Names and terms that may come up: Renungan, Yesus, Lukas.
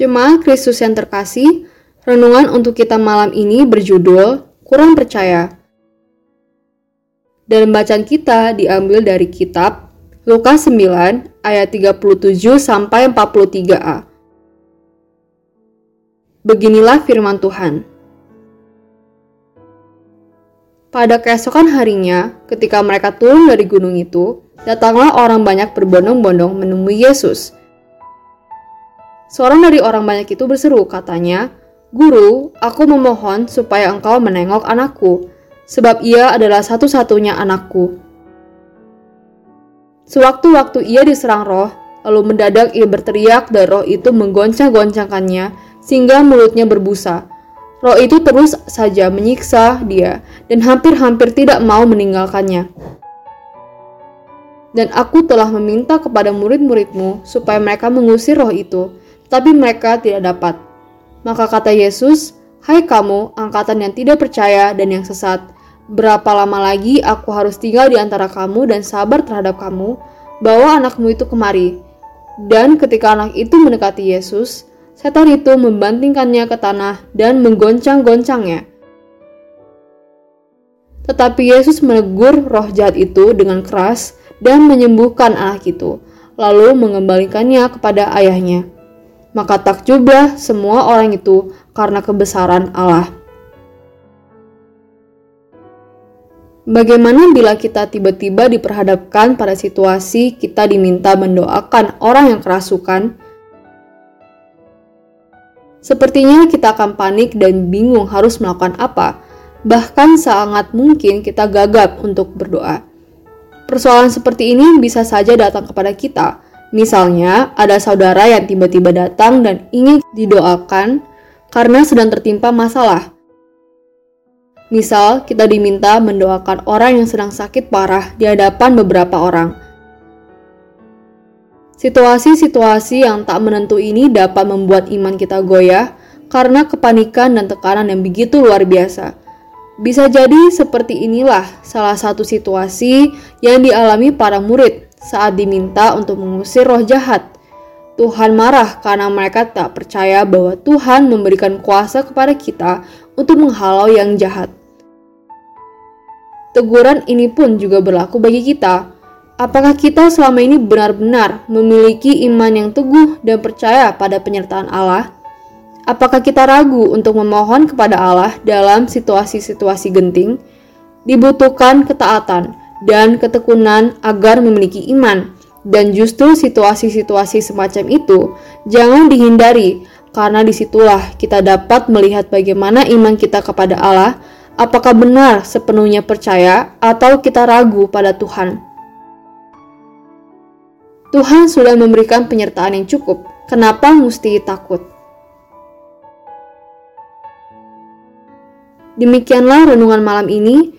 Jemaat Kristus yang terkasih, renungan untuk kita malam ini berjudul Kurang Percaya. Dan bacaan kita diambil dari kitab Lukas 9 ayat 37-43a. Beginilah firman Tuhan. Pada keesokan harinya, ketika mereka turun dari gunung itu, datanglah orang banyak berbondong-bondong menemui Yesus. Seorang dari orang banyak itu berseru, katanya, "Guru, aku memohon supaya engkau menengok anakku, sebab ia adalah satu-satunya anakku." Sewaktu-waktu ia diserang roh, lalu mendadak ia berteriak dan roh itu menggoncang-goncangkannya sehingga mulutnya berbusa. Roh itu terus saja menyiksa dia dan hampir-hampir tidak mau meninggalkannya. "Dan aku telah meminta kepada murid-muridmu supaya mereka mengusir roh itu, tapi mereka tidak dapat." Maka kata Yesus, "Hai kamu, angkatan yang tidak percaya dan yang sesat, berapa lama lagi aku harus tinggal di antara kamu dan sabar terhadap kamu? Bawa anakmu itu kemari." Dan ketika anak itu mendekati Yesus, setan itu membantingkannya ke tanah dan menggoncang-goncangnya. Tetapi Yesus menegur roh jahat itu dengan keras dan menyembuhkan anak itu, lalu mengembalikannya kepada ayahnya. Maka takjublah semua orang itu karena kebesaran Allah. Bagaimana bila kita tiba-tiba diperhadapkan pada situasi kita diminta mendoakan orang yang kerasukan? Sepertinya kita akan panik dan bingung harus melakukan apa. Bahkan sangat mungkin kita gagap untuk berdoa. Persoalan seperti ini bisa saja datang kepada kita. Misalnya, ada saudara yang tiba-tiba datang dan ingin didoakan karena sedang tertimpa masalah. Misal, kita diminta mendoakan orang yang sedang sakit parah di hadapan beberapa orang. Situasi-situasi yang tak menentu ini dapat membuat iman kita goyah karena kepanikan dan tekanan yang begitu luar biasa. Bisa jadi seperti inilah salah satu situasi yang dialami para murid saat diminta untuk mengusir roh jahat. Tuhan marah karena mereka tak percaya bahwa Tuhan memberikan kuasa kepada kita untuk menghalau yang jahat. Teguran ini pun juga berlaku bagi kita. Apakah kita selama ini benar-benar memiliki iman yang teguh dan percaya pada penyertaan Allah? Apakah kita ragu untuk memohon kepada Allah dalam situasi-situasi genting? Dibutuhkan ketaatan dan ketekunan agar memiliki iman, dan justru situasi-situasi semacam itu jangan dihindari, karena disitulah kita dapat melihat bagaimana iman kita kepada Allah, apakah benar sepenuhnya percaya atau kita ragu pada Tuhan. Tuhan sudah memberikan penyertaan yang cukup, kenapa mesti takut? Demikianlah renungan malam ini.